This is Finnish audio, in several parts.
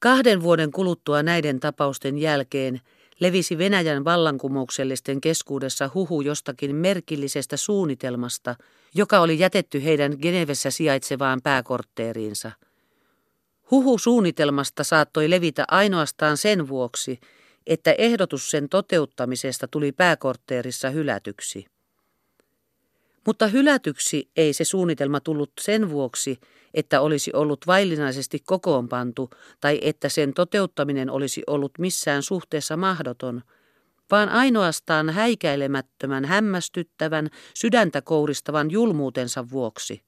2 vuoden kuluttua näiden tapausten jälkeen levisi Venäjän vallankumouksellisten keskuudessa huhu jostakin merkillisestä suunnitelmasta, joka oli jätetty heidän Genevessä sijaitsevaan pääkortteeriinsa. Huhu suunnitelmasta saattoi levitä ainoastaan sen vuoksi, että ehdotus sen toteuttamisesta tuli pääkortteerissa hylätyksi. Mutta hylätyksi ei se suunnitelma tullut sen vuoksi, että olisi ollut vaillinaisesti kokoonpantu tai että sen toteuttaminen olisi ollut missään suhteessa mahdoton, vaan ainoastaan häikäilemättömän, hämmästyttävän, sydäntä kouristavan julmuutensa vuoksi.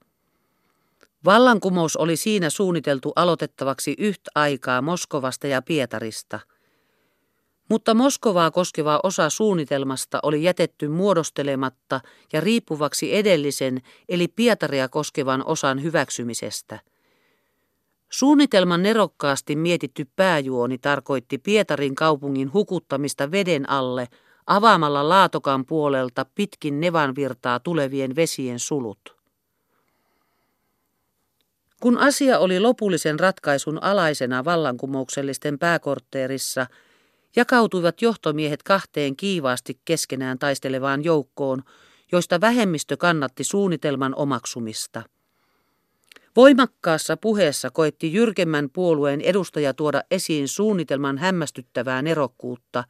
Vallankumous oli siinä suunniteltu aloitettavaksi yhtä aikaa Moskovasta ja Pietarista. Mutta Moskovaa koskeva osa suunnitelmasta oli jätetty muodostelematta ja riippuvaksi edellisen eli Pietaria koskevan osan hyväksymisestä. Suunnitelman nerokkaasti mietitty pääjuoni tarkoitti Pietarin kaupungin hukuttamista veden alle avaamalla Laatokan puolelta pitkin Nevanvirtaa tulevien vesien sulut. Kun asia oli lopullisen ratkaisun alaisena vallankumouksellisten pääkortteerissa, jakautuivat johtomiehet 2 kiivaasti keskenään taistelevaan joukkoon, joista vähemmistö kannatti suunnitelman omaksumista. Voimakkaassa puheessa koetti jyrkemmän puolueen edustaja tuoda esiin suunnitelman hämmästyttävää nerokkuutta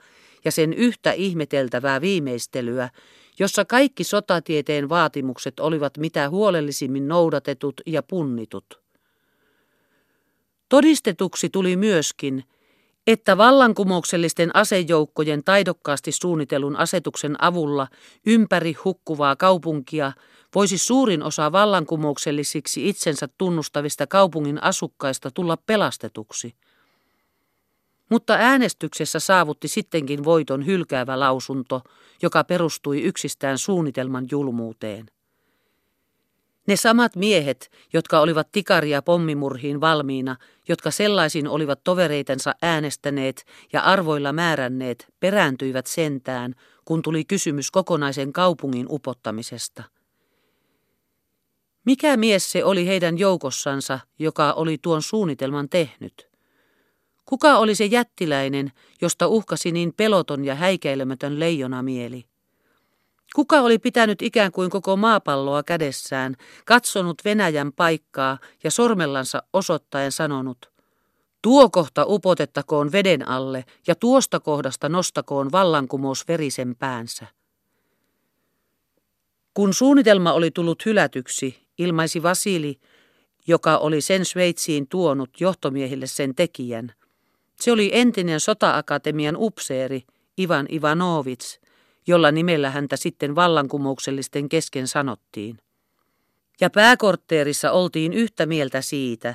ja sen yhtä ihmeteltävää viimeistelyä, jossa kaikki sotatieteen vaatimukset olivat mitä huolellisimmin noudatetut ja punnitut. Todistetuksi tuli myöskin, että vallankumouksellisten asejoukkojen taidokkaasti suunnitellun asetuksen avulla ympäri hukkuvaa kaupunkia voisi suurin osa vallankumouksellisiksi itsensä tunnustavista kaupungin asukkaista tulla pelastetuksi. Mutta äänestyksessä saavutti sittenkin voiton hylkäävä lausunto, joka perustui yksistään suunnitelman julmuuteen. Ne samat miehet, jotka olivat tikaria pommimurhiin valmiina, jotka sellaisin olivat tovereitansa äänestäneet ja arvoilla määränneet, perääntyivät sentään, kun tuli kysymys kokonaisen kaupungin upottamisesta. Mikä mies se oli heidän joukossansa, joka oli tuon suunnitelman tehnyt? Kuka oli se jättiläinen, josta uhkasi niin peloton ja häikäilemätön leijonamieli? Kuka oli pitänyt ikään kuin koko maapalloa kädessään, katsonut Venäjän paikkaa ja sormellansa osoittaen sanonut, tuo kohta upotettakoon veden alle ja tuosta kohdasta nostakoon vallankumous verisen päänsä. Kun suunnitelma oli tullut hylätyksi, ilmaisi Vasili, joka oli sen Sveitsiin tuonut johtomiehille sen tekijän. Se oli entinen sota-akatemian upseeri Ivan Ivanovits, jolla nimellä häntä sitten vallankumouksellisten kesken sanottiin. Ja pääkortteerissa oltiin yhtä mieltä siitä,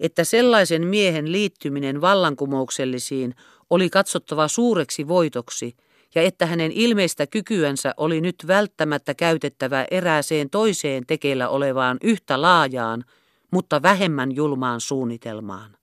että sellaisen miehen liittyminen vallankumouksellisiin oli katsottava suureksi voitoksi ja että hänen ilmeistä kykyänsä oli nyt välttämättä käytettävä erääseen toiseen tekeillä olevaan yhtä laajaan, mutta vähemmän julmaan suunnitelmaan.